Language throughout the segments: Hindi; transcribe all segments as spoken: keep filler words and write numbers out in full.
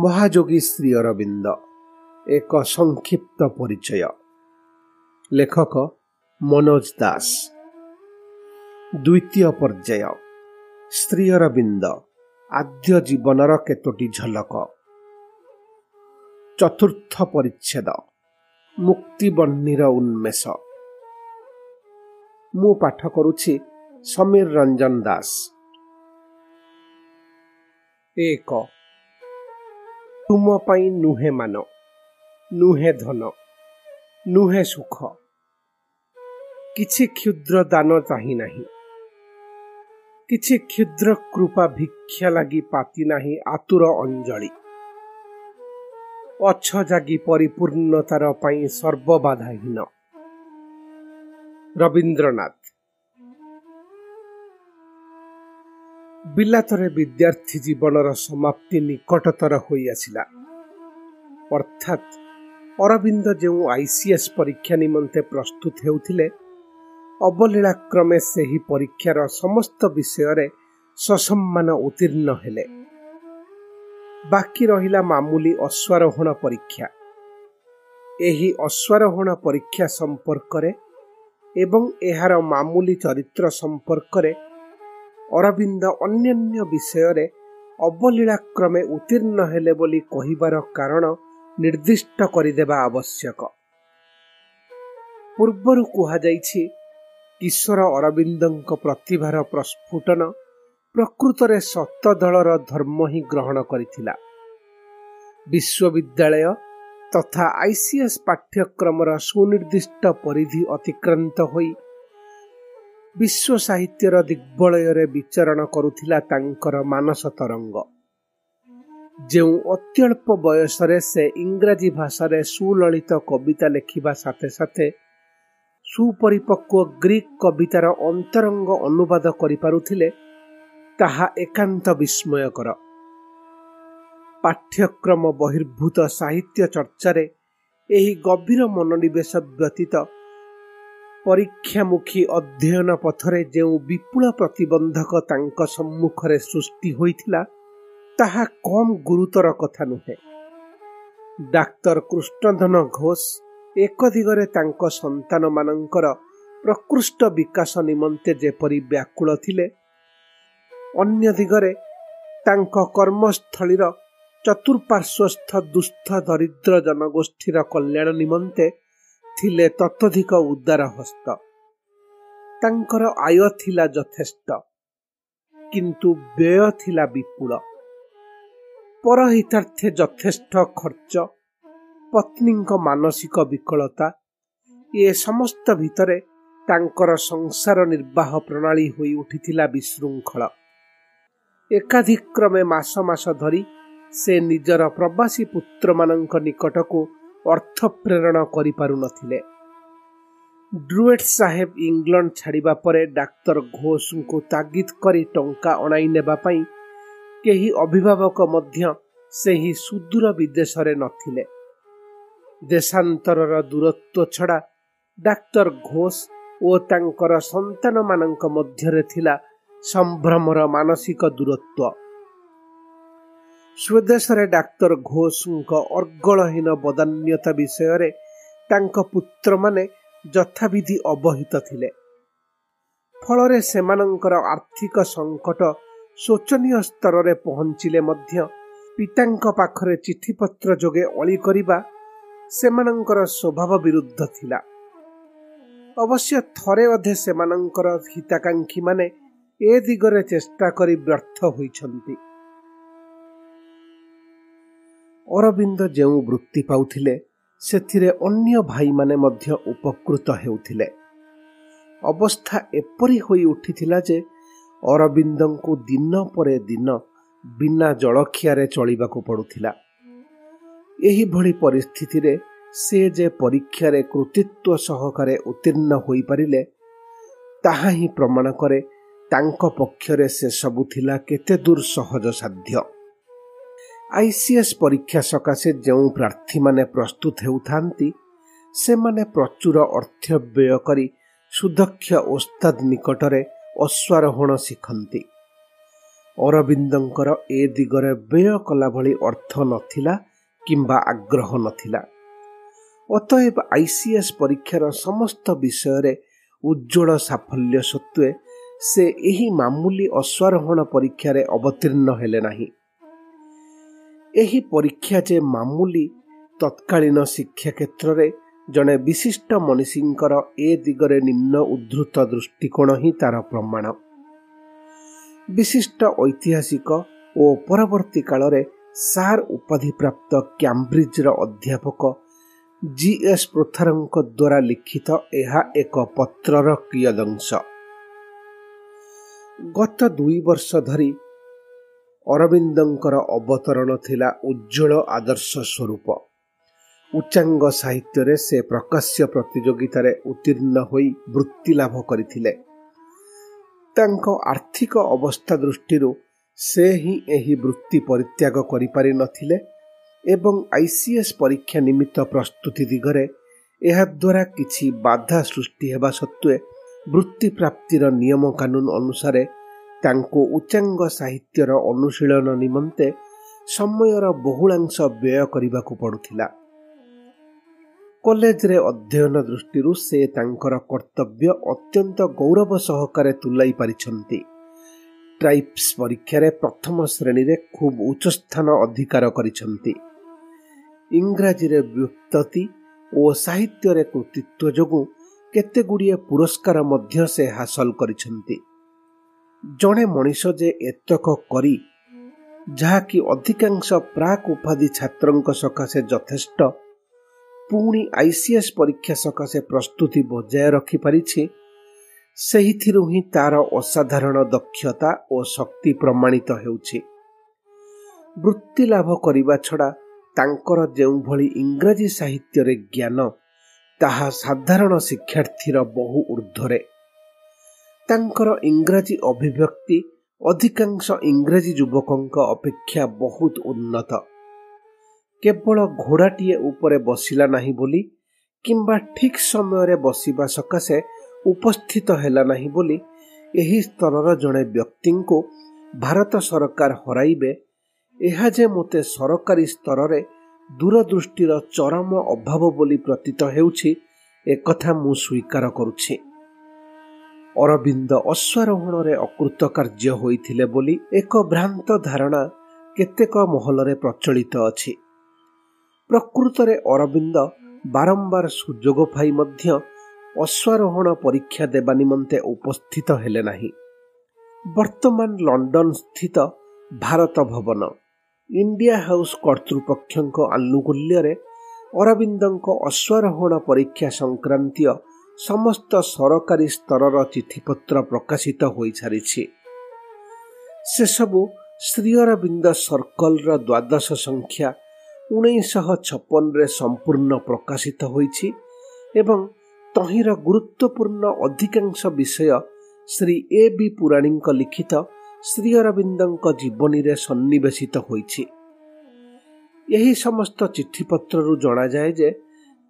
মহাযোগী শ্রী অরবিন্দ এক সংক্ষিপ্ত পরিচয়। লেখক মনোজ দাস। দ্বিতীয় পর্যায় শ্রী অরবিন্দ আদ্য জীবনর কেতোটি ঝলক। চতুর্থ পরিচ্ছেদ মুক্তিবহ্নির উন্মেষ। মু পাঠ করুছি সমীর রঞ্জন দাস। এক তুম পাই নুহে মান, নুহে ধন, নুহে সুখ, কিছু ক্ষুদ্র দান চাহি নাহি, কিছু ক্ষুদ্র কৃপা ভিক্ষা লাগি পাতি নাহি আতুর অঞ্জলি। অছ জাগি পরিপূর্ণতার পাই সর্ববাধাহীন। রবীন্দ্রনাথ। বিলাতরে বিদ্যার্থী জীবনর সমাপ্তি নিকটতর হইয়াছিলা। অর্থাৎ অরবিন্দ যেউ আইসিএস পরীক্ষা নিমন্তে প্রস্তুত হেউথিলে অবলীলাক্রমে সেই পরীক্ষার সমস্ত বিষয়ে সসম্মান উত্তীর্ণ হেলে। বাকি রহিলা মামুলি অশ্বারোহণ পরীক্ষা। এই অশ্বারোহণ পরীক্ষা সম্পর্কে এবং এর মামুলি চরিত্র সম্পর্কে অরবিন্দ অন্যান্য বিষয়ে অবলীলাক্রমে উত্তীর্ণ হেলে বলি কহিবার কারণ নির্দিষ্ট করিদেবা আবশ্যক। পূর্বরু কুহাযাইছি ঈশ্বর অরবিন্দଙ୍କ প্রতিভার প্রস্ফুটন প্রকৃতরে সত্যদলর ধর্ম হি গ্রহণ করিছিলা। বিশ্ববিদ্যালয় তথা আইসিএস পাঠ্যক্রমর সুনির্দিষ্ট পরিধি অতিক্রান্ত হই বিশ্ব সাহিত্যর দিগ্বলয়রে বিচরণ করুথিলা তাঙ্কর মানস তরঙ্গ। যে অত্যল্প বয়সরে সে ইংরাজী ভাষায় সুললিত কবিতা লেখিবা সাথে সাথে সুপরিপক্ব গ্রিক কবিতার অন্তরঙ্গ অনুবাদ করিপারুথিলে তাহা একান্ত বিস্ময়কর। পাঠ্যক্রম বহির্ভূত সাহিত্য চর্চারে এই গভীর মনোনিবেশ ব্যতীত পরীক্ষামুখী অধ্যয়ন পথরে যে বিপুল প্রতিবন্ধক তাঙ্ক সম্মুখে সৃষ্টি হয়েছিল তাহা কম গুরুতর কথা নুহে। ডাক্তার কৃষ্ণধন ঘোষ ଏକ ଦିଗରେ ତାଙ୍କ ସନ୍ତାନମାନଙ୍କର ପ୍ରକୃଷ୍ଟ ବିକାଶ ନିମନ୍ତେ ଯେପରି ବ୍ୟାକୁଳ ଥିଲେ, ଅନ୍ୟ ଦିଗରେ ତାଙ୍କ କର୍ମସ୍ଥଳୀର ଚତୁଃପାର୍ଶ୍ୱସ୍ଥ ଦୁଃସ୍ଥ ଦରିଦ୍ର ଜନଗୋଷ୍ଠୀର କଲ୍ୟାଣ ନିମନ୍ତେ ଥିଲେ ତତୋଧିକ ଉଦାର ହସ୍ତ। ତାଙ୍କର ଆୟ ଥିଲା ଯଥେଷ୍ଟ, କିନ୍ତୁ ବ୍ୟୟ ଥିଲା ବିପୁଳ। ପରହିତାର୍ଥେ ଯଥେଷ୍ଟ ଖର୍ଚ୍ଚ, ପତ୍ନୀଙ୍କ ମାନସିକ ବିକଳତା, ଏ ସମସ୍ତ ଭିତରେ ତାଙ୍କର ସଂସାର ନିର୍ବାହ ପ୍ରଣାଳୀ ହୋଇ ଉଠିଥିଲା ବିଶୃଙ୍ଖଳ। ଏକାଧିକ୍ରମେ ମାସ ମାସ ଧରି ସେ ନିଜର ପ୍ରବାସୀ ପୁତ୍ରମାନଙ୍କ ନିକଟକୁ ଅର୍ଥ ପ୍ରେରଣ କରିପାରୁନଥିଲେ। ଡ୍ରୁଏଟ୍ ସାହେବ ଇଂଲଣ୍ଡ ଛାଡ଼ିବା ପରେ ଡାକ୍ତର ଘୋଷଙ୍କୁ ତାଗିଦ କରି ଟଙ୍କା ଅଣାଇ ନେବା ପାଇଁ କେହି ଅଭିଭାବକ ମଧ୍ୟ ସେହି ସୁଦୂର ବିଦେଶରେ ନଥିଲେ। ଦେଶାନ୍ତରର ଦୂରତ୍ୱ ଛଡ଼ା ଡାକ୍ତର ଘୋଷ ଓ ତାଙ୍କର ସନ୍ତାନମାନଙ୍କ ମଧ୍ୟରେ ଥିଲା ସମ୍ଭ୍ରମର ମାନସିକ ଦୂରତ୍ୱ। ସ୍ୱଦେଶରେ ଡାକ୍ତର ଘୋଷଙ୍କ ଅର୍ଗଳହୀନ ବଦାନ୍ୟତା ବିଷୟରେ ତାଙ୍କ ପୁତ୍ରମାନେ ଯଥାବିଧି ଅବହିତ ଥିଲେ। ଫଳରେ ସେମାନଙ୍କର ଆର୍ଥିକ ସଙ୍କଟ ଶୋଚନୀୟ ସ୍ତରରେ ପହଞ୍ଚିଲେ ମଧ୍ୟ ପିତାଙ୍କ ପାଖରେ ଚିଠିପତ୍ର ଯୋଗେ ଅଳି କରିବା ସେମାନଙ୍କର ସ୍ୱଭାବ ବିରୁଦ୍ଧ ଥିଲା। ଅବଶ୍ୟ ଥରେ ଅଧେ ସେମାନଙ୍କର ହିତାକାଂକ୍ଷୀମାନେ ଏ ଦିଗରେ ଚେଷ୍ଟା କରି ବ୍ୟର୍ଥ ହୋଇଛନ୍ତି। ଅରବିନ୍ଦ ଯେଉଁ ବୃତ୍ତି ପାଉଥିଲେ ସେଥିରେ ଅନ୍ୟ ଭାଇମାନେ ମଧ୍ୟ ଉପକୃତ ହେଉଥିଲେ। ଅବସ୍ଥା ଏପରି ହୋଇ ଉଠିଥିଲା ଯେ ଅରବିନ୍ଦଙ୍କୁ ଦିନ ପରେ ଦିନ ବିନା ଜଳଖିଆରେ ଚଳିବାକୁ ପଡ଼ୁଥିଲା। ଏହିଭଳି ପରିସ୍ଥିତିରେ ସେ ଯେ ପରୀକ୍ଷାରେ କୃତିତ୍ୱ ସହକାରେ ଉତ୍ତୀର୍ଣ୍ଣ ହୋଇପାରିଲେ ତାହା ହିଁ ପ୍ରମାଣ କରେ ତାଙ୍କ ପକ୍ଷରେ ସେସବୁ ଥିଲା କେତେ ଦୂର ସହଜସାଧ୍ୟ। ଆଇସିଏସ୍ ପରୀକ୍ଷା ସକାଶେ ଯେଉଁ ପ୍ରାର୍ଥୀମାନେ ପ୍ରସ୍ତୁତ ହେଉଥାନ୍ତି ସେମାନେ ପ୍ରଚୁର ଅର୍ଥ ବ୍ୟୟ କରି ସୁଦକ୍ଷ ଓସ୍ତାଦ ନିକଟରେ ଅଶ୍ୱାରୋହଣ ଶିଖନ୍ତି। ଅରବିନ୍ଦଙ୍କର ଏ ଦିଗରେ ବ୍ୟୟ କଲା ଭଳି ଅର୍ଥ ନଥିଲା କିମ୍ବା ଆଗ୍ରହ ନଥିଲା। ଅତଏବ ଆଇ ସି ଏସ୍ ପରୀକ୍ଷାର ସମସ୍ତ ବିଷୟରେ ଉଜ୍ଜ୍ୱଳ ସାଫଲ୍ୟ ସତ୍ତ୍ୱେ ସେ ଏହି ମାମୁଲି ଅଶ୍ୱାରୋହଣ ପରୀକ୍ଷାରେ ଅବତୀର୍ଣ୍ଣ ହେଲେ ନାହିଁ। ଏହି ପରୀକ୍ଷା ଯେ ମାମୁଲି ତତ୍କାଳୀନ ଶିକ୍ଷା କ୍ଷେତ୍ରରେ ଜଣେ ବିଶିଷ୍ଟ ମନୀଷୀଙ୍କର ଏ ଦିଗରେ ନିମ୍ନ ଉଦ୍ଧୃତ ଦୃଷ୍ଟିକୋଣ ହିଁ ତାର ପ୍ରମାଣ। ବିଶିଷ୍ଟ ଐତିହାସିକ ଓ ପରବର୍ତ୍ତୀ କାଳରେ ସାର୍ ଉପାଧିପ୍ରାପ୍ତ କ୍ୟାମ୍ବ୍ରିଜ୍ର ଅଧ୍ୟାପକ ଜି ଏସ୍ ପ୍ରୋଥରଙ୍କ ଦ୍ୱାରା ଲିଖିତ ଏହା ଏକ ପତ୍ରର କିୟଦଂଶ। ଗତ ଦୁଇ ବର୍ଷ ଧରି ଅରବିନ୍ଦଙ୍କର ଅବତରଣ ଥିଲା ଉଜ୍ଜ୍ୱଳ ଆଦର୍ଶ ସ୍ୱରୂପ। ଉଚ୍ଚାଙ୍ଗ ସାହିତ୍ୟରେ ସେ ପ୍ରକାଶ୍ୟ ପ୍ରତିଯୋଗିତାରେ ଉତ୍ତୀର୍ଣ୍ଣ ହୋଇ ବୃତ୍ତି ଲାଭ କରିଥିଲେ। ତାଙ୍କ ଆର୍ଥିକ ଅବସ୍ଥା ଦୃଷ୍ଟିରୁ ସେ ହିଁ ଏହି ବୃତ୍ତି ପରିତ୍ୟାଗ କରିପାରି ନଥିଲେ ଏବଂ ଆଇ ସି ଏସ୍ ପରୀକ୍ଷା ନିମିତ୍ତ ପ୍ରସ୍ତୁତି ଦିଗରେ ଏହାଦ୍ୱାରା କିଛି ବାଧା ସୃଷ୍ଟି ହେବା ସତ୍ତ୍ୱେ ବୃତ୍ତି ପ୍ରାପ୍ତିର ନିୟମ କାନୁନ ଅନୁସାରେ ତାଙ୍କୁ ଉଚ୍ଚାଙ୍ଗ ସାହିତ୍ୟର ଅନୁଶୀଳନ ନିମନ୍ତେ ସମୟର ବହୁଳାଂଶ ବ୍ୟୟ କରିବାକୁ ପଡ଼ୁଥିଲା। କଲେଜରେ ଅଧ୍ୟୟନ ଦୃଷ୍ଟିରୁ ସେ ତାଙ୍କର କର୍ତ୍ତବ୍ୟ ଅତ୍ୟନ୍ତ ଗୌରବ ସହକାରେ ତୁଲାଇ ପାରିଛନ୍ତି। ଟ୍ରାଇପ୍ସ ପରୀକ୍ଷାରେ ପ୍ରଥମ ଶ୍ରେଣୀରେ ଖୁବ୍ ଉଚ୍ଚସ୍ଥାନ ଅଧିକାର କରିଛନ୍ତି। ଇଂରାଜୀରେ ବ୍ୟୁତ୍ପତ୍ତି ଓ ସାହିତ୍ୟରେ କୃତିତ୍ୱ ଯୋଗୁଁ କେତେଗୁଡ଼ିଏ ପୁରସ୍କାର ମଧ୍ୟ ସେ ହାସଲ କରିଛନ୍ତି। ଜଣେ ମଣିଷ ଯେ ଏତକ କରି, ଯାହାକି ଅଧିକାଂଶ ପ୍ରାକ୍ ଉପାଧି ଛାତ୍ରଙ୍କ ସକାଶେ ଯଥେଷ୍ଟ, ପୁଣି ଆଇ ସି ଏସ୍ ପରୀକ୍ଷା ସକାଶେ ପ୍ରସ୍ତୁତି ବଜାୟ ରଖିପାରିଛି, ସେହିଥିରୁ ହିଁ ତାର ଅସାଧାରଣ ଦକ୍ଷତା ଓ ଶକ୍ତି ପ୍ରମାଣିତ ହେଉଛି। ବୃତ୍ତି ଲାଭ କରିବା ଛଡ଼ା ତାଙ୍କର ଯେଉଁଭଳି ଇଂରାଜୀ ସାହିତ୍ୟରେ ଜ୍ଞାନ, ତାହା ସାଧାରଣ ଶିକ୍ଷାର୍ଥୀର ବହୁ ଊର୍ଦ୍ଧ୍ୱରେ। ତାଙ୍କର ଇଂରାଜୀ ଅଭିବ୍ୟକ୍ତି ଅଧିକାଂଶ ଇଂରାଜୀ ଯୁବକଙ୍କ ଅପେକ୍ଷା ବହୁତ ଉନ୍ନତ। କେବଳ ଘୋଡ଼ାଟିଏ ଉପରେ ବସିଲା ନାହିଁ ବୋଲି କିମ୍ବା ଠିକ୍ ସମୟରେ ବସିବା ସକାଶେ ଉପସ୍ଥିତ ହେଲା ନାହିଁ ବୋଲି ଏହି ସ୍ତରର ଜଣେ ବ୍ୟକ୍ତିଙ୍କୁ ଭାରତ ସରକାର ହରାଇବେ, ଏହା ଯେ ମୋତେ ସରକାରୀ ସ୍ତରରେ ଦୂରଦୃଷ୍ଟିର ଚରମ ଅଭାବ ବୋଲି ପ୍ରତୀତ ହେଉଛି, ଏକଥା ମୁଁ ସ୍ୱୀକାର କରୁଛି। ଅରବିନ୍ଦ ଅଶ୍ୱାରୋହଣରେ ଅକୃତକାର୍ଯ୍ୟ ହୋଇଥିଲେ ବୋଲି ଏକ ଭ୍ରାନ୍ତ ଧାରଣା କେତେକ ମହଲରେ ପ୍ରଚଳିତ ଅଛି। ପ୍ରକୃତରେ ଅରବିନ୍ଦ ବାରମ୍ବାର ସୁଯୋଗ ପାଇ ମଧ୍ୟ ଅଶ୍ୱାରୋହଣ ପରୀକ୍ଷା ଦେବା ନିମନ୍ତେ ଉପସ୍ଥିତ ହେଲେ ନାହିଁ। ବର୍ତ୍ତମାନ ଲଣ୍ଡନ ସ୍ଥିତ ଭାରତ ଭବନ ଇଣ୍ଡିଆ ହାଉସ୍ କର୍ତ୍ତୃପକ୍ଷଙ୍କ ଆନୁକୂଲ୍ୟରେ ଅରବିନ୍ଦଙ୍କ ଅଶ୍ୱାରୋହଣ ପରୀକ୍ଷା ସଂକ୍ରାନ୍ତୀୟ ସମସ୍ତ ସରକାରୀ ସ୍ତରର ଚିଠିପତ୍ର ପ୍ରକାଶିତ ହୋଇସାରିଛି। ସେସବୁ ଶ୍ରୀ ଅରବିନ୍ଦ ସର୍କଲର ଦ୍ୱାଦଶ ସଂଖ୍ୟା ଉଣେଇଶହ ଛପନରେ ସମ୍ପୂର୍ଣ୍ଣ ପ୍ରକାଶିତ ହୋଇଛି ଏବଂ ତହିଁର ଗୁରୁତ୍ୱପୂର୍ଣ୍ଣ ଅଧିକାଂଶ ବିଷୟ ଶ୍ରୀ ଏ ବି ପୁରାଣୀଙ୍କ ଲିଖିତ ଶ୍ରୀ ଅରବିନ୍ଦଙ୍କ ଜୀବନୀରେ ସନ୍ନିବେଶିତ ହୋଇଛି। ଏହି ସମସ୍ତ ଚିଠିପତ୍ରରୁ ଜଣାଯାଏ ଯେ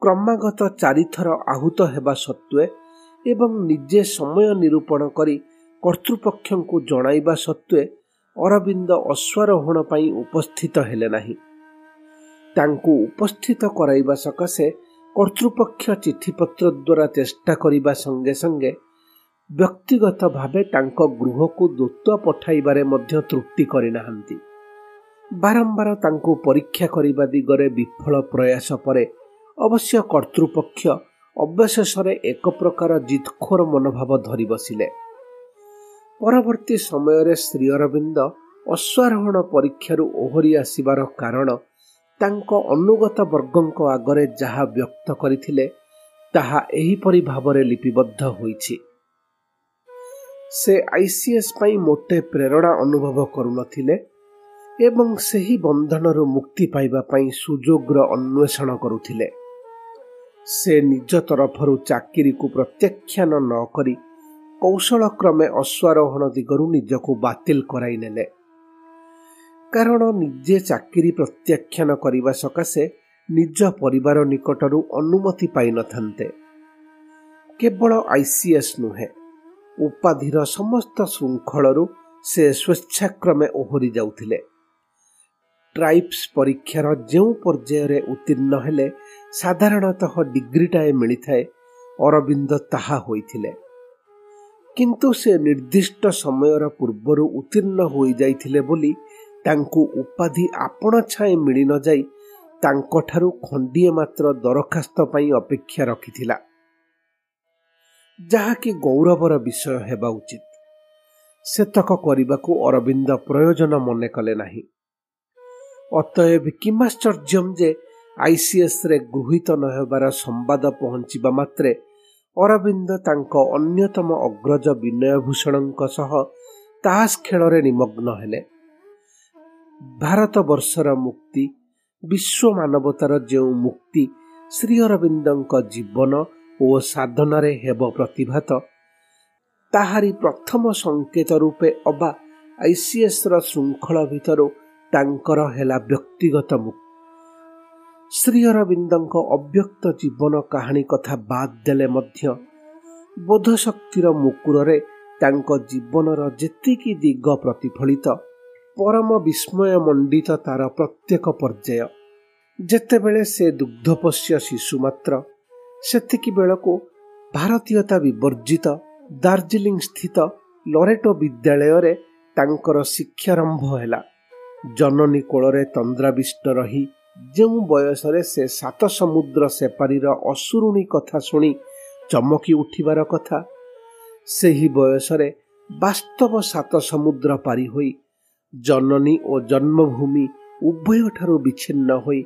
କ୍ରମାଗତ ଚାରିଥର ଆହୁତ ହେବା ସତ୍ତ୍ୱେ ଏବଂ ନିଜେ ସମୟ ନିରୂପଣ କରି କର୍ତ୍ତୃପକ୍ଷଙ୍କୁ ଜଣାଇବା ସତ୍ତ୍ୱେ ଅରବିନ୍ଦ ଅଶ୍ୱାରୋହଣ ପାଇଁ ଉପସ୍ଥିତ ହେଲେ ନାହିଁ। ତାଙ୍କୁ ଉପସ୍ଥିତ କରାଇବା ସକାଶେ କର୍ତ୍ତୃପକ୍ଷ ଚିଠିପତ୍ର ଦ୍ୱାରା ଚେଷ୍ଟା କରିବା ସଙ୍ଗେ ସଙ୍ଗେ ବ୍ୟକ୍ତିଗତ ଭାବେ ତାଙ୍କ ଗୃହକୁ ଦୂତ ପଠାଇବାରେ ମଧ୍ୟ ତ୍ରୁଟି କରିନାହାନ୍ତି। ବାରମ୍ବାର ତାଙ୍କୁ ପରୀକ୍ଷା କରିବା ଦିଗରେ ବିଫଳ ପ୍ରୟାସ ପରେ ଅବଶ୍ୟ କର୍ତ୍ତୃପକ୍ଷ ଅବଶେଷରେ ଏକ ପ୍ରକାର ଜିଦଖୋର ମନୋଭାବ ଧରି ବସିଲେ। ପରବର୍ତ୍ତୀ ସମୟରେ ଶ୍ରୀ ଅରବିନ୍ଦ ଅଶ୍ୱାରୋହଣ ପରୀକ୍ଷାରୁ ଓହରି ଆସିବାର କାରଣ ତାଙ୍କ ଅନୁଗତ ବର୍ଗଙ୍କ ଆଗରେ ଯାହା ବ୍ୟକ୍ତ କରିଥିଲେ, ତାହା ଏହିପରି ଭାବରେ ଲିପିବଦ୍ଧ ହୋଇଛି। ସେ ଆଇ ସି ଏସ୍ ପାଇଁ ମୋଟେ ପ୍ରେରଣା ଅନୁଭବ କରୁନଥିଲେ ଏବଂ ସେହି ବନ୍ଧନରୁ ମୁକ୍ତି ପାଇବା ପାଇଁ ସୁଯୋଗର ଅନ୍ୱେଷଣ କରୁଥିଲେ। ସେ ନିଜ ତରଫରୁ ଚାକିରିକୁ ପ୍ରତ୍ୟାଖ୍ୟାନ ନ କରି କୌଶଳ କ୍ରମେ ଅଶ୍ୱାରୋହଣ ଦିଗରୁ ନିଜକୁ ବାତିଲ କରାଇ ନେଲେ। କାରଣ ନିଜେ ଚାକିରି ପ୍ରତ୍ୟାଖ୍ୟାନ କରିବା ସକାଶେ ନିଜ ପରିବାର ନିକଟରୁ ଅନୁମତି ପାଇନଥାନ୍ତେ। କେବଳ ଆଇ ସି ଏସ୍ ନୁହେଁ, ଉପାଧିର ସମସ୍ତ ଶୃଙ୍ଖଳରୁ से स्वेच्छाक्रमे ओहरी जाउथिले। ट्राइब्स परीक्षार जो पर्यायर उत्तीर्ण हेले साधारणतः डिग्रीटाए मिलिथाए अरविंद ताहा होइथिले, किंतु से निर्दिष्ट समयर पूर्वरु उत्तीर्ण होई जाइथिले बोली तांकु उपाधि आपण छाए मिली न जाई तांको ठारु खंडिए मात्र दरखास्त पाई अपेक्षा रखिथिला, जाहाकि गौरवर विषय हेबा उचित। सेतक करिबाकु अरविंद प्रयोजन मने कले नाही। अतएव किमाश्चर्यम जे आईसीएस रे गृहीत न हेबार संवाद पहुंचिबा मात्रे अरविंद तांको अन्यतम अग्रज विनय भूषणଙ୍କ सह तास खेलरे निमग्न हेले। भारत वर्षर मुक्ति, विश्व मानवतार जो मुक्ति श्री अरविंदଙ୍କ जीवन ओ साधनार हेब प्रतिभात ताहारी प्रथम संकेत रूपे अबा आईसीएस रा श्रृंखला भितर तांकर हेला व्यक्तिगत मुक्ति। श्री अरविंदଙ୍କ अव्यक्त जीवन कहानी कथा बाद देले मध्य बोधशक्तिर मुकुररे तांको जीवनर जेतिकी दिग प्रतिफलित परम विस्मय मंडित तार प्रत्येक पर्याय। जेतेबेले से दुग्धपोष्य शिशु मात्र सेतिकी बेलको भारतीयता विवर्जित दार्जिलिंग स्थित लरेटो विद्यालय रे तांकर शिक्षारंभ हेला। जननी कोलरे तंद्राविष्ट रही जो बयसरे से सात समुद्र सेपारीर असुरुणी कथा शुणी चमकी उठिबार कथा, सेही बयसरे वास्तव सात समुद्र पारी होई जननी ओ जन्मभूमि उभय ठारू विच्छिन्न होई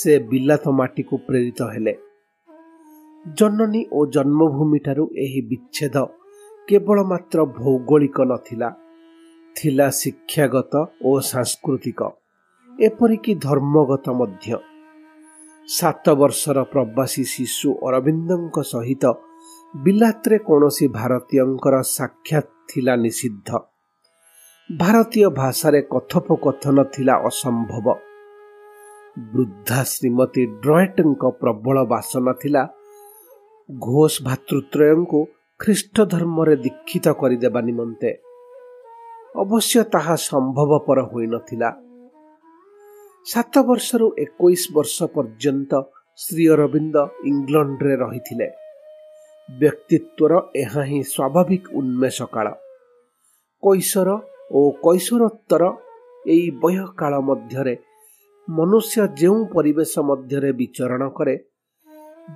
से बिलात माटी को प्रेरित हेले। जननी ओ जन्मभूमि ठारू एही विच्छेद केवल मात्र भौगोलिक नथिला, थिला शिक्षागत ओ सांस्कृतिक एपरिकी धर्मगत मध्य। सात वर्षर प्रवासी शिशु अरविंदଙ୍କ सहित बिलात्रे कौनसी भारतीयଙ୍କର साक्षात थिला निषिद्ध। भारतीय भाषारे कथोपकथन थिला असंभव। वृद्धा श्रीमती ड्रॉयटଙ୍କ प्रबल वासना थिला घोष भातृत्रयଙ୍କୁ ଖ୍ରୀଷ୍ଟ ଧର୍ମରେ ଦୀକ୍ଷିତ କରିଦେବା ନିମନ୍ତେ। ଅବଶ୍ୟ ତାହା ସମ୍ଭବପର ହୋଇନଥିଲା। ସାତ ବର୍ଷରୁ ଏକୋଇଶ ବର୍ଷ ପର୍ଯ୍ୟନ୍ତ ଶ୍ରୀ ଅରବିନ୍ଦ ଇଂଲଣ୍ଡରେ ରହିଥିଲେ। ବ୍ୟକ୍ତିତ୍ୱର ଏହା ହିଁ ସ୍ୱାଭାବିକ ଉନ୍ମେଷ କାଳ। କୈଶୋର ଓ କୈଶୋରୋତ୍ତର ଏହି ବୟଃକାଳ ମଧ୍ୟରେ ମନୁଷ୍ୟ ଯେଉଁ ପରିବେଶ ମଧ୍ୟରେ ବିଚରଣ କରେ,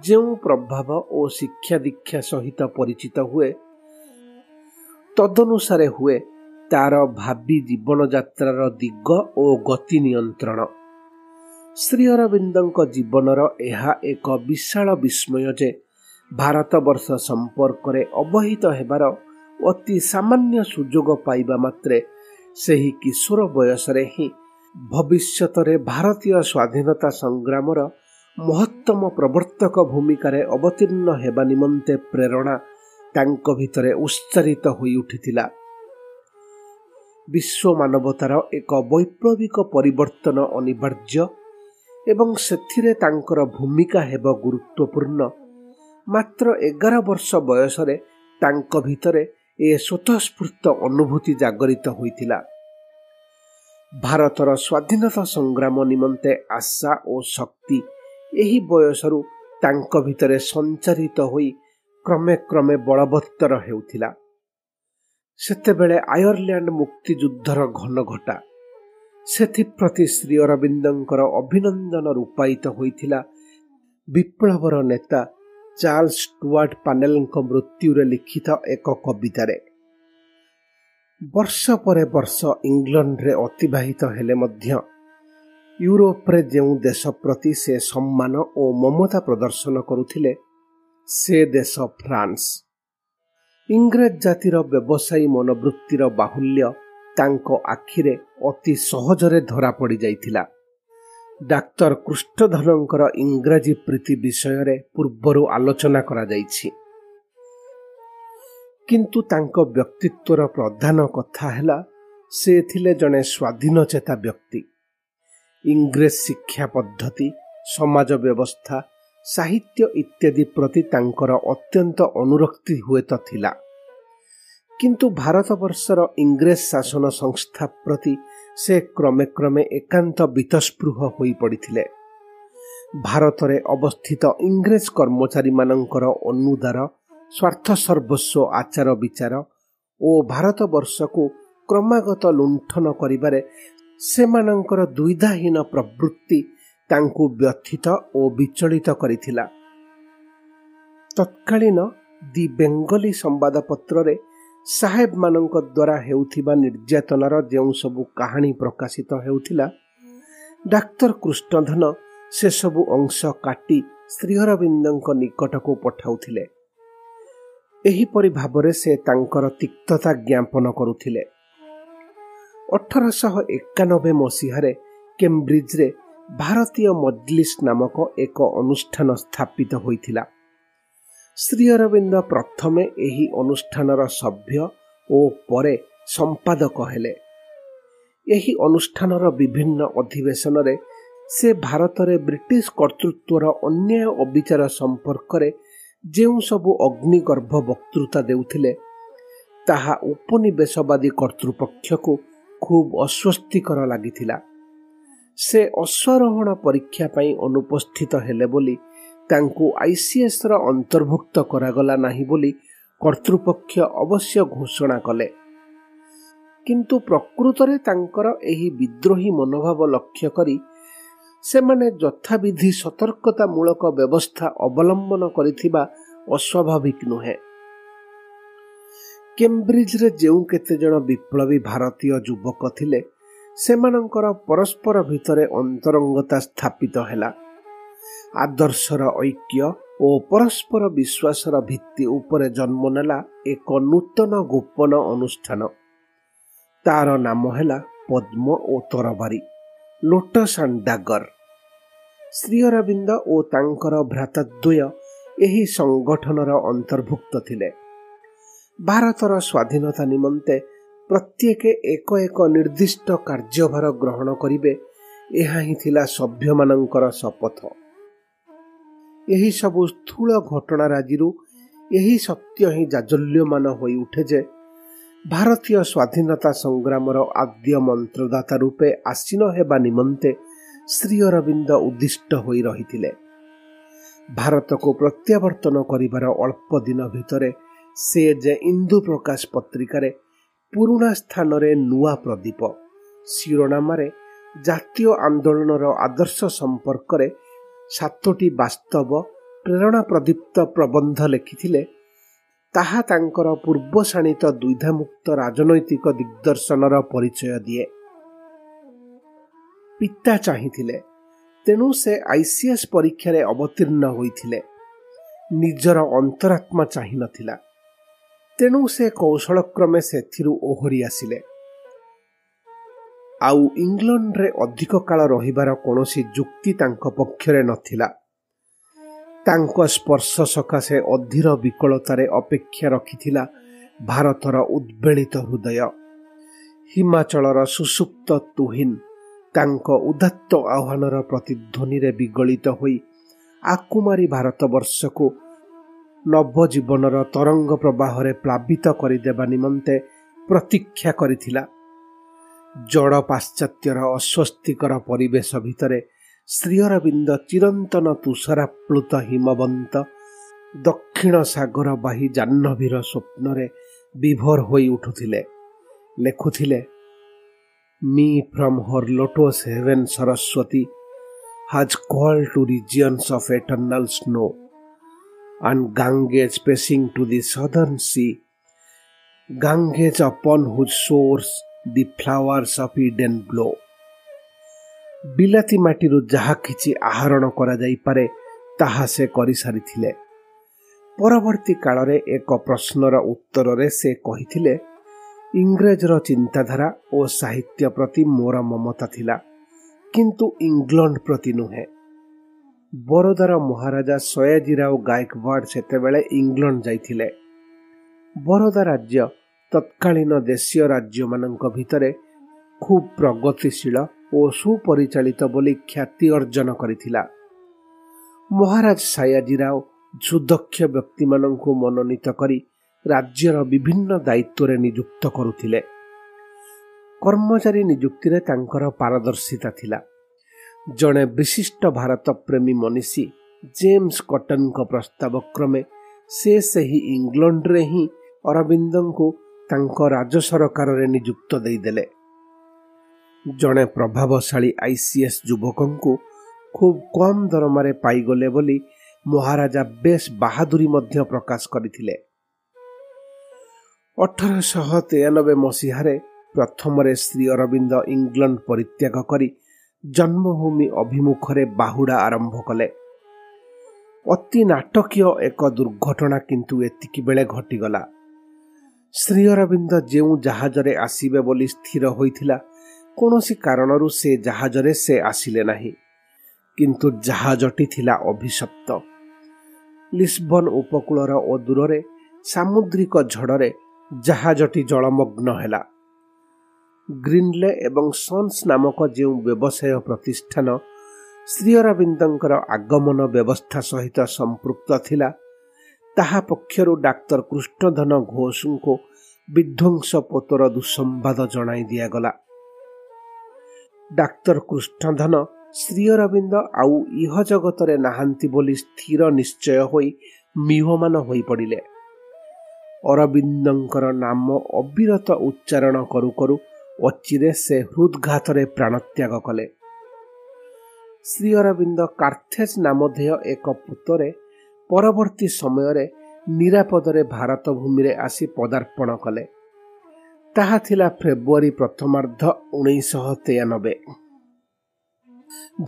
ଯେଉଁ ପ୍ରଭାବ ଓ ଶିକ୍ଷା ଦୀକ୍ଷା ସହିତ ପରିଚିତ ହୁଏ, ତଦନୁସାରେ ହୁଏ ତାର ଭାବି ଜୀବନଯାତ୍ରାର ଦିଗ ଓ ଗତି ନିୟନ୍ତ୍ରଣ। ଶ୍ରୀ ଅରବିନ୍ଦଙ୍କ ଜୀବନର ଏହା ଏକ ବିଶାଳ ବିସ୍ମୟ ଯେ ଭାରତବର୍ଷ ସମ୍ପର୍କରେ ଅବହିତ ହେବାର ଅତି ସାମାନ୍ୟ ସୁଯୋଗ ପାଇବା ମାତ୍ରେ ସେହି କିଶୋର ବୟସରେ ହିଁ ଭବିଷ୍ୟତରେ ଭାରତୀୟ ସ୍ୱାଧୀନତା ସଂଗ୍ରାମର ମହତ୍ତମ ପ୍ରବର୍ତ୍ତକ ଭୂମିକାରେ ଅବତୀର୍ଣ୍ଣ ହେବା ନିମନ୍ତେ ପ୍ରେରଣା ତାଙ୍କ ଭିତରେ ଉଚ୍ଚାରିତ ହୋଇ ଉଠିଥିଲା। ବିଶ୍ୱ ମାନବତାର ଏକ ବୈପ୍ଳବିକ ପରିବର୍ତ୍ତନ ଅନିବାର୍ଯ୍ୟ ଏବଂ ସେଥିରେ ତାଙ୍କର ଭୂମିକା ହେବ ଗୁରୁତ୍ୱପୂର୍ଣ୍ଣ। ମାତ୍ର ଏଗାର ବର୍ଷ ବୟସରେ ତାଙ୍କ ଭିତରେ ଏ ସ୍ୱତଃସ୍ଫୂର୍ତ୍ତ ଅନୁଭୂତି ଜାଗରିତ ହୋଇଥିଲା। ଭାରତର ସ୍ୱାଧୀନତା ସଂଗ୍ରାମ ନିମନ୍ତେ ଆଶା ଓ ଶକ୍ତି ଏହି ବୟସରୁ ତାଙ୍କ ଭିତରେ ସଞ୍ଚାରିତ ହୋଇ କ୍ରମେ କ୍ରମେ ବଳବତ୍ତର ହେଉଥିଲା। ସେତେବେଳେ ଆୟରଲ୍ୟାଣ୍ଡ ମୁକ୍ତିଯୁଦ୍ଧର ଘନଘଟା, ସେଥିପ୍ରତି ଶ୍ରୀ ଅରବିନ୍ଦଙ୍କର ଅଭିନନ୍ଦନ ରୂପାୟିତ ହୋଇଥିଲା ବିପ୍ଳବର ନେତା ଚାର୍ଲସ ଷ୍ଟୁଆର୍ଟ ପାନେଲଙ୍କ ମୃତ୍ୟୁରେ ଲିଖିତ ଏକ କବିତାରେ। ବର୍ଷ ପରେ ବର୍ଷ ଇଂଲଣ୍ଡରେ ଅତିବାହିତ ହେଲେ ମଧ୍ୟ ୟୁରୋପରେ ଯେଉଁ ଦେଶ ପ୍ରତି ସେ ସମ୍ମାନ ଓ ମମତା ପ୍ରଦର୍ଶନ କରୁଥିଲେ ସେ ଦେଶ ଫ୍ରାନ୍ସ। ଇଂରେଜ ଜାତିର ବ୍ୟବସାୟୀ ମନୋବୃତ୍ତିର ବାହୁଲ୍ୟ ତାଙ୍କ ଆଖିରେ ଅତି ସହଜରେ ଧରାପଡ଼ି ଯାଇଥିଲା। ଡାକ୍ତର କୃଷ୍ଣଧନଙ୍କର ଇଂରାଜୀ ପ୍ରୀତି ବିଷୟରେ ପୂର୍ବରୁ ଆଲୋଚନା କରାଯାଇଛି, କିନ୍ତୁ ତାଙ୍କ ବ୍ୟକ୍ତିତ୍ୱର ପ୍ରଧାନ କଥା ହେଲା ସେ ଥିଲେ ଜଣେ ସ୍ୱାଧୀନଚେତା ବ୍ୟକ୍ତି। ଇଂରେଜ ଶିକ୍ଷା ପଦ୍ଧତି, ସମାଜ ବ୍ୟବସ୍ଥା, ସାହିତ୍ୟ ଇତ୍ୟାଦି ପ୍ରତି ତାଙ୍କର ଅତ୍ୟନ୍ତ ଅନୁରକ୍ତି ହୁଏତ ଥିଲା, किंतु भारतवर्षर इंग्रेज शासन संस्था प्रति से क्रमे क्रमे एकांत वितस्पृह होई पड़िथिले। भारत रे अवस्थित इंग्रेज कर्मचारी मानंकर अनुदार स्वार्थ सर्वस्व आचार विचार और भारतवर्ष को क्रमागत लुंठन करिबारे सेमानंकर द्विधाहीन प्रवृत्ति तांकु व्यथित और विचलित करिथिला। तत्कालीन दि बेंगली संवादपत्र रे साहेब मानंक द्वारा हेउथिबा निर्यातनार जेउ सबु कहानी प्रकाशित हेउथिला, डाक्टर कृष्णधन से सबु अंश काटी श्रीअरविंदଙ୍କ निकटको पठाउथिले। एही परि भाबरे से तांकर तिक्तता ज्ञापन करुथिले। अठारह सौ इक्यानवे मसीहारे केम्ब्रिज रे भारतीय मजलिस नामक एक अनुष्ठान स्थापित होइथिला। श्री अरविंद प्रथमे एही अनुष्ठानर सभ्य ओ परे संपादक हेले। एही अनुष्ठानर विभिन्न अधिवेशन रे से भारत रे ब्रिटिश कर्तृत्वर अन्याय अविचार संपर्क रे जेउ सबु अग्निगर्भ वक्तृता देउथिले ताहा उपनिवेशवादी कर्तृपक्ष को खूब अस्वस्थिकर लागिथिला। से अश्वारोहण परीक्षा पाई अनुपस्थित हेले बोली तांकु आईसीएस रा अंतर्भुक्त करागला नाही बोली कर्तृपक्ष अवश्य घोषणा कले, किंतु प्रकृत रे तांकर एही विद्रोही मनोभाव लक्ष्य करी सेमाने यथाविधि सतर्कता मूलक व्यवस्था अवलंबन करिथिबा अस्वाभाविक नुहे। केम्ब्रिज रे जेउ केते जण विप्लवी भारतीय युवक थिले सेमानंकर परस्पर भितरे अंतरंगता स्थापित हेला। आदर्शर ऐक्य और परस्पर विश्वासर भित्ति उपरे जन्म नेला एक नूतन गोपन अनुष्ठान। तार नाम हेला पद्म ओ तरबारी, lotus and dagger. Shri Aurobindo ओ तांकर भ्राताद्वय एही संगठनर अंतर्भुक्त थिले। भारतर स्वाधीनता निमंते प्रत्येक एक एक निर्दिष्ट कार्यभार ग्रहण करिबे एहा ही थिला सभ्य मानंकर शपथ। यही सबु स्थूल घटना राजिरू यही सत्य ही जाजल्यमान होई उठे जे भारतीय स्वाधीनता संग्रामर आद्य मंत्रदाता रूपे आसीन हेबा निमंते श्री अरविंद उद्दिष्ट होई रहिथिले। भारत को प्रत्यावर्तन करिबार अल्प दिन भितरे से जे इंदु प्रकाश पत्रिकारे पुराणा स्थानरे नुआ प्रदीप शिरोनामारे जातीय आंदोलनर आदर्श संपर्करे सातोटी बास्तव प्रेरणा प्रदीप्त प्रबंध लेखिथिले, ताहा तांकर पूर्वशाणित द्विधामुक्त राजनैतिक दिग्दर्शनर परिचय दिए। पिता चाहिथिले तेणु से आईसीएस परीक्षा रे अवतीर्ण होइथिले। निजर अंतरात्मा चाहि नथिला तेणु से कौशलक्रमे सेथिरु ओहरि आसिले। आउ इंग्लैंड रे अधिक काल रहिबार कोनोसी जुक्ति तांको पक्षरे नथिला। तांको स्पर्श सकाशे अधीर विकलतारे अपेक्षा रखिथिला भारतर उद्वेलित हृदय। हिमाचलर सुसुप्त तुहिन तांको उदात्त आह्वानर प्रतिध्वनि रे विगलित होई आकुमारी भारतवर्ष को नवजीवनर तरंग प्रवाह रे प्लावित करिदेबा निमंते प्रतीक्षा करिथिला। जड़ पाश्चात्यर अस्वस्तिकर परिवेश भितरे श्री अरविंद चिरंतन तुषाराप्लुत हिमवंत दक्षिण सागर बाही जाह्नवीर स्वप्नरे विभोर होई उठुथिले। लेखुथिले, me from her lotus heaven Saraswati has called to regions of eternal snow and Ganges pacing to the southern sea, Ganges upon whose source The flowers of Eden blow। बिलाती माटीरू जहा किछि आहरण करा जाई पारे ताहा से करि सारिथिले। परवर्ती कालरे एक प्रश्नर उत्तर रे से कहिथिले, इंग्रजर चिंताधारा और साहित्य प्रति मोर ममता थिला किंतु इंग्लैंड प्रति नुहे। बरोदार महाराजा सयाजीराव गायकवाड़ सेतेबेले इंग्लैंड जाइथिले। बरोदा राज्य तत्कालीन देशीय राज्य मानक भितरे खूब प्रगतिशील और सुपरिचालित बोली ख्याति अर्जन करिथिला। महाराज सयाजीराव सुदक्ष व्यक्ति मानक मनोनीत करी राज्यर विभिन्न दायित्व निजुक्त करुथिले। कर्मचारी निजुक्ति रे तांकर पारदर्शिता थिला। जणे विशिष्ट भारत प्रेमी मनीषी जेम्स कॉटन को प्रस्ताव क्रमे से सही इंग्लैंड रे ही अरविंदन को तांको राज्य सरकार रे नियुक्त दे देले। जणे प्रभावशाली आईसीएस युवकन को खूब कम दरमारे पाई गले बोली महाराजा बेस बहादुरी मध्य प्रकाश करिथिले। अठारह सौ तिरानबे मसीहारे प्रथमरे श्री अरविंद इंग्लैंड परित्याग करी जन्मभूमि अभिमुखरे बाहुड़ा आरंभ कले। अति नाटकीय एक दुर्घटना किंतु एतिकी बेले घटिगला। श्री अरविंद जेउ जहाजरे आसीबे बोली स्थिर होइथिला कोनोसी कारणरु से जहाजरे से आसिले नाही, किंतु जहाजटी थिला अभिशप्त। लिस्बन उपकूलर अदूररे सामुद्रिक झड़रे जहाजटी जलमग्न हेला। ग्रीनले एवं सन्स नामक जो व्यवसाय प्रतिष्ठान श्री अरविंदर आगमन व्यवस्था सहित संपृक्त थिला, ताहा पक्षरु डाक्तर कृष्णधन घोष को विध्वंस पोतर दुसंवाद जणाई दियागला। डाक्तर कृष्णधन श्री अरविंद आउ इह जगत रे नाहंती बोली स्थिर निश्चय होई मिहमान होई पड़िले। अरविंदर नाम अविरत उच्चारण करू करू अचिरे से हृदघातरे प्राणत्याग कले। श्री अरविंद कार्थेज नामधेय एक पुतरे परवर्ती समयरे निरापदरे भारत भूमिरे आसी पदार्पण कले। ताहा थिला फेब्रुआरी प्रथमार्ध उन्नीस सौ तिरानबे।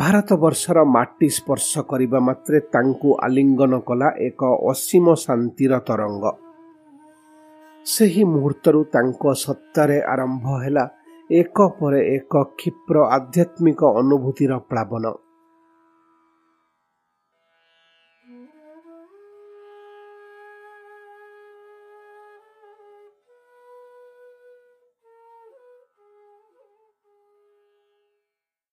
भारत वर्षर माटी स्पर्श करिबा मात्रे तांकु आलिंगन कला एक असीम शांतिर तरंग। सेही मुहूर्तरु तांको सत्तारे आरंभ हेला एक परे एक क्षिप्र आध्यात्मिक अनुभूतिर प्लावन।